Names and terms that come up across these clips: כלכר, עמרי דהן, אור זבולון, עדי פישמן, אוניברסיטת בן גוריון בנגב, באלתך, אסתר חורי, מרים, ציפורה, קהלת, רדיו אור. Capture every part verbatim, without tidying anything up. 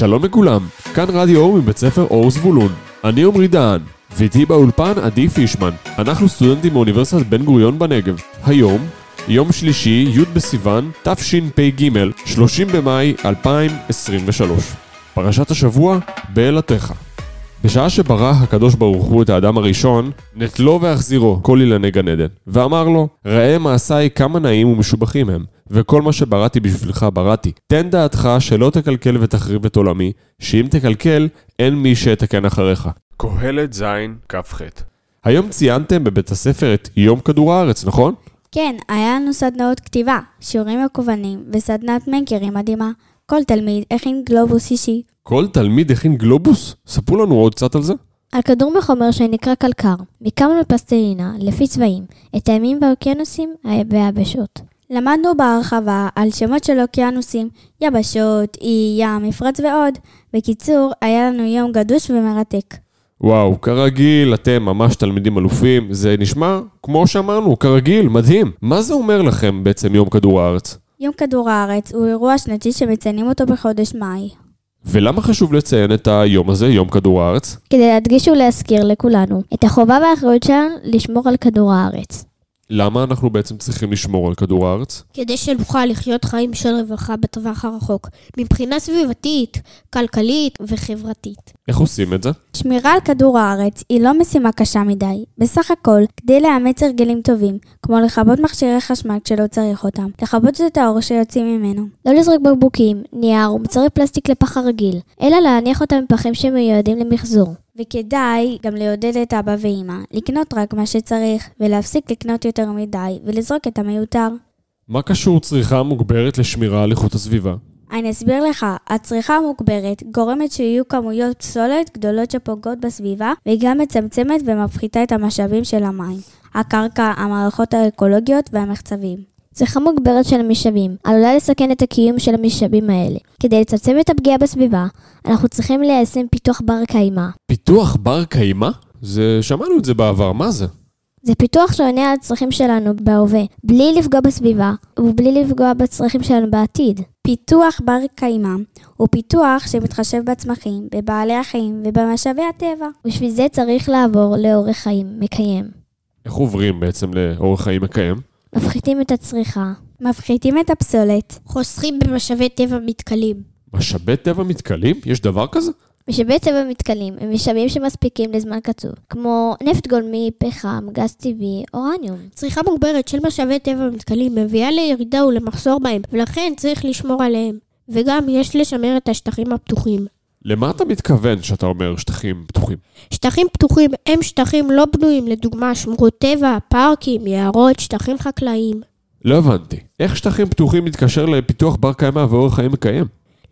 שלום לכולם, כאן רדיו אור מבית ספר אור זבולון. אני עמרי דהן, ואיתי באולפן עדי פישמן. אנחנו סטודנטים מאוניברסיטת בן גוריון בנגב. היום, יום שלישי, י' בסיוון, תשפ"ג, שלושים במאי אלפיים עשרים ושלוש. פרשת השבוע, באלתך. בשעה שברא הקדוש ברוך הוא את האדם הראשון, נטלו והחזירו כל אילני גן עדן, ואמר לו, ראה מעשיי כמה נעים ומשובחים הם, וכל מה שבראתי בשבילך בראתי. תן דעתך שלא תקלקל ותחריב את עולמי, שאם תקלקל, אין מי שיתקן אחריך. קהלת זין כ"ח. היום ציינתם בבית הספר את יום כדור הארץ, נכון? כן, היה לנו סדנאות כתיבה, שיעורים מקוונים וסדנת מקרים מדהימה. כל תלמיד הכין גלובוס אישי. כל תלמיד הכין גלובוס? ספרו לנו עוד קצת על זה. על כדור מחומר שנקרא כלכר, מקם לפסטלינה, לפי צבעים, את הימים באוקיינוסים והיבשות. למדנו בהרחבה על שמות של אוקיינוסים, יבשות, אי, ים, מפרץ ועוד. בקיצור, היה לנו יום גדוש ומרתק. וואו, כרגיל, אתם ממש תלמידים אלופים. זה נשמע כמו שאמרנו, כרגיל, מדהים. מה זה אומר לכם בעצם יום כדור הארץ? יום כדור הארץ הוא אירוע שנתי שמציינים אותו בחודש מאי. ולמה חשוב לציין את היום הזה, יום כדור הארץ? כדי להדגיש ולהזכיר לכולנו את החובה והאחריות שלנו לשמור על כדור הארץ. למה אנחנו בעצם צריכים לשמור על כדור הארץ? כדי שנוכל לחיות חיים של רווחה בטווח הרחוק, מבחינה סביבתית, כלכלית וחברתית. איך עושים את זה? שמירה על כדור הארץ היא לא משימה קשה מדי. בסך הכל, כדי לאמץ הרגלים טובים, כמו לכבות מכשירי חשמל כשלא צריך אותם, לכבות את האור שיוצאים ממנו. לא לזרוק בקבוקים, נייר ומוצרי פלסטיק לפח הרגיל, אלא להניח אותם בפחים שמיועדים למחזור. וכדאי גם לעודד את אבא ואמא, לקנות רק מה שצריך, ולהפסיק לקנות יותר מדי, ולזרוק את המיותר. מה קשור צריכה מוגברת לשמירה על איכות הסביבה? אני אסביר לך, הצריכה המוגברת גורמת שיהיו כמויות פסולת גדולות שפוגעות בסביבה, וגם מצמצמת ומפחיתה את המשאבים של המים, הקרקע, המערכות האקולוגיות והמחצבים. צריכה מוגברת של המשאבים עלולה לסכן את הקיום של המשאבים האלה. כדי לצמצם את הפגיעה בסביבה, אנחנו צריכים ליישם פיתוח בר קיימא. פיתוח בר קיימא? זה... שמענו את זה בעבר, מה זה? זה פיתוח שעונה על הצרכים שלנו בהווה, בלי לפגוע בסביבה ובלי לפגוע בצרכים שלנו בעתיד. פיתוח בר קיימא הוא פיתוח שמתחשב בצמחים, בבעלי החיים ובמשאבי הטבע. בשביל זה צריך לעבור לאורח חיים מקיים. איך עוברים בעצם לאורח חיים מקיים? מפחיתים את הצריכה. מפחיתים את הפסולת. חוסכים במשאבי טבע מתכלים. משאבי טבע מתכלים? יש דבר כזה? משאבי טבע מתכלים הם משאבים שמספיקים לזמן קצוב, כמו נפט גולמי, פחם, גז טבעי, אורניום. צריכה מוגברת של משאבי טבע מתכלים מביאה לירידה ולמחסור בהם, ולכן צריך לשמור עליהם. וגם יש לשמר את השטחים הפתוחים. למה אתה מתכוון שאתה אומר שטחים פתוחים? שטחים פתוחים הם שטחים לא בנויים, לדוגמה שמורות טבע, פארקים, יערות, שטחים חקלאיים. לא הבנתי. איך שטחים פתוחים מתקשר לפיתוח בר קיימא ואורח חיים מקיים?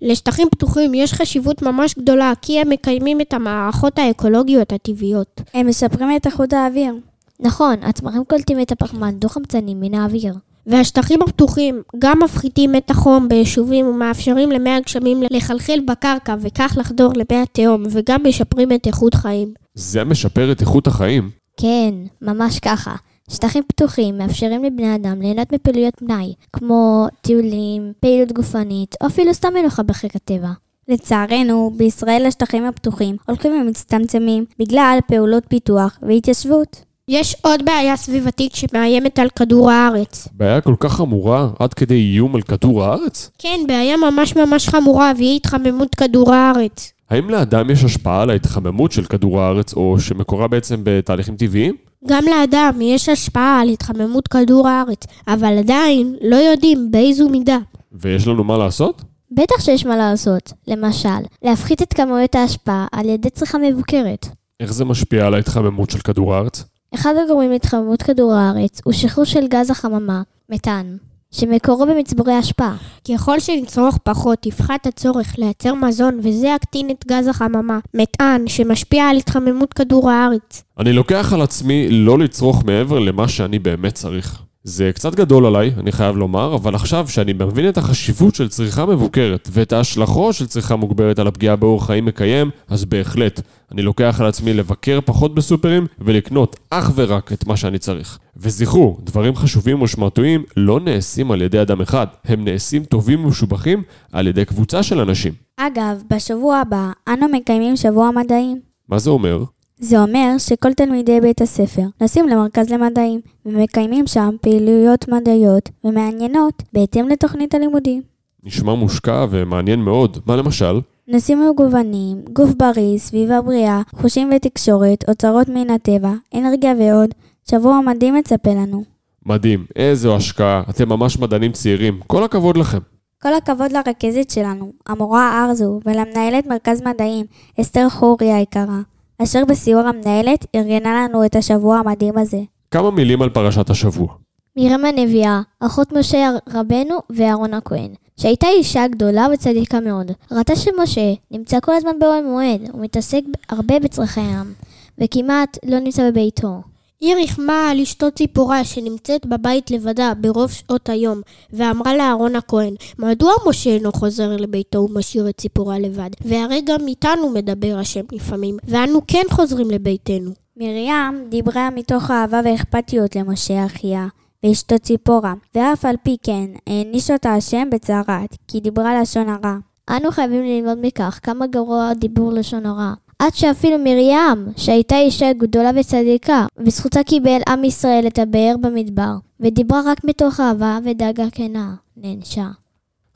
לשטחים פתוחים יש חשיבות ממש גדולה, כי הם מקיימים את המערכות האקולוגיות הטבעיות. הם משפרים את איכות האוויר. נכון, הצמחים קולטים את הפחמן דו-חמצנים מן האוויר. והשטחים הפתוחים גם מפחיתים את החום ביישובים ומאפשרים למי הגשמים לחלחל בקרקע וכך לחדור למי התהום, וגם משפרים את איכות חיים. זה משפר את איכות החיים? כן, ממש ככה. שטחים פתוחים מאפשרים לבני אדם ליהנות מפעילויות פנאי, כמו טיולים, פעילות גופנית, או אפילו סתם מנוחה בחיק הטבע. לצערנו, בישראל השטחים הפתוחים הולכים ומצטמצמים בגלל פעולות פיתוח והתיישבות. יש עוד בעיה סביבתית שמאיימת על כדור הארץ. בעיה כל כך חמורה עד כדי איום על כדור הארץ? כן, בעיה ממש ממש חמורה, והיא התחממות כדור הארץ. האם לאדם יש השפעה על ההתחממות של כדור הארץ, או שמקורה בעצם בתהליכים טבעיים? גם לאדם יש השפעה על התחממות כדור הארץ, אבל עדיין לא יודעים באיזו מידה. ויש לנו מה לעשות? בטח שיש מה לעשות. למשל, להפחית את כמויות ההשפעה על ידי צריכה מבוקרת. איך זה משפיע על ההתחממות של כדור הארץ? אחד הגורמים להתחממות כדור הארץ הוא שחרור של גז החממה, מתאן, שמקורו במצבורי השפעה. ככל שנצרוך פחות, יפחת הצורך לייצר מזון, וזה יקטין את גז החממה, מתאן, שמשפיע על התחממות כדור הארץ. אני לוקח על עצמי לא לצרוך מעבר למה שאני באמת צריך. זה קצת גדול עליי, אני חייב לומר, אבל עכשיו שאני מבין את החשיבות של צריכה מבוקרת ואת ההשלכות של צריכה מוגברת על הפגיעה באורח חיים מקיים, אז בהחלט, אני לוקח על עצמי לבקר פחות בסופרים ולקנות אך ורק את מה שאני צריך. וזכרו, דברים חשובים ומשמעותיים לא נעשים על ידי אדם אחד, הם נעשים טובים ומשובחים על ידי קבוצה של אנשים. אגב, בשבוע הבא אנו מקיימים שבוע מדעים. מה זה אומר? זה אומר שכל תלמידי בית הספר נוסעים למרכז למדעים ומקיימים שם פעילויות מדעיות ומעניינות בהתאם לתוכנית הלימודים. נשמע מושקע ומעניין מאוד. מה למשל? נושאים מגוונים, גוף בריא, סביבה בריאה, חושים ותקשורת, אוצרות מן הטבע, אנרגיה ועוד. שבוע מדהים מצפה לנו. מדהים, איזו השקעה, אתם ממש מדענים צעירים, כל הכבוד לכם. כל הכבוד לרכזת שלנו, המורה ארזו, ולמנהלת מרכז מדעים, אסתר חורי היקרה, אשר בסיור המנהלת ארגנה לנו את השבוע המדהים הזה. כמה מילים על פרשת השבוע. מרים הנביאה, אחות משה רבנו ואהרון הכהן, שהייתה אישה גדולה וצדיקה מאוד. ראתה שמשה נמצא כל הזמן באוהל מועד, ומתעסק הרבה בצרכי העם, וכמעט לא נמצא בביתו. היא רחמה על אשתו ציפורה שנמצאת בבית לבדה ברוב שעות היום, ואמרה לאהרון הכהן, מדוע משה אינו חוזר לביתו ומשאיר את ציפורה לבד? והרי גם איתנו מדבר השם לפעמים, ואנו כן חוזרים לביתנו. מרים דיברה מתוך אהבה ואכפתיות למשה אחיה ואשתו ציפורה, ואף על פי כן העניש אותה השם בצערת, כי דיברה לשון הרע. אנו חייבים ללמוד מכך כמה גרוע דיבור לשון הרע. עד שאפילו מרים, שהייתה אישה גדולה וצדיקה, ובזכותה קיבל עם ישראל את הבאר במדבר, ודיברה רק מתוך אהבה ודאגה כנה, נענשה.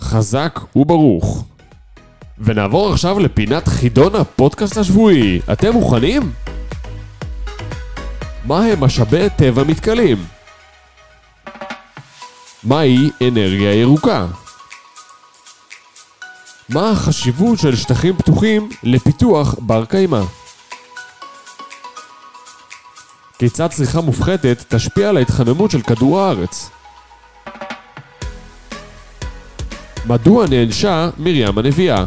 חזק וברוך. ונעבור עכשיו לפינת חידון הפודקאסט השבועי. אתם מוכנים? מה הם משאבי טבע מתכלים? מהי אנרגיה ירוקה? מה החשיבות של שטחים פתוחים לפיתוח בר קיימא? כיצד צריכה מופחתת תשפיע על ההתחממות של כדור הארץ? מדוע נענשה מרים הנביאה?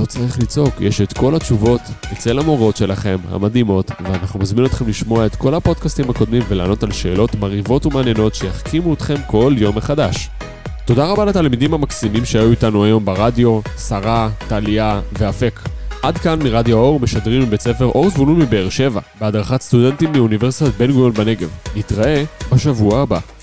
לא צריך לצעוק, יש את כל התשובות אצל המורות שלכם, המדהימות, ואנחנו מזמין אתכם לשמוע את כל הפודקאסטים הקודמים ולענות על שאלות מריבות ומעניינות שיחכימו אתכם כל יום מחדש. תודה רבה לתלמידים המקסימים שהיו איתנו היום ברדיו, שרה, טליה ואפק. עד כאן מרדיו אור משדרים מבית ספר אור זבולון מבאר שבע, בהדרכת סטודנטים מאוניברסיטת בן גוריון בנגב. נתראה בשבוע הבא.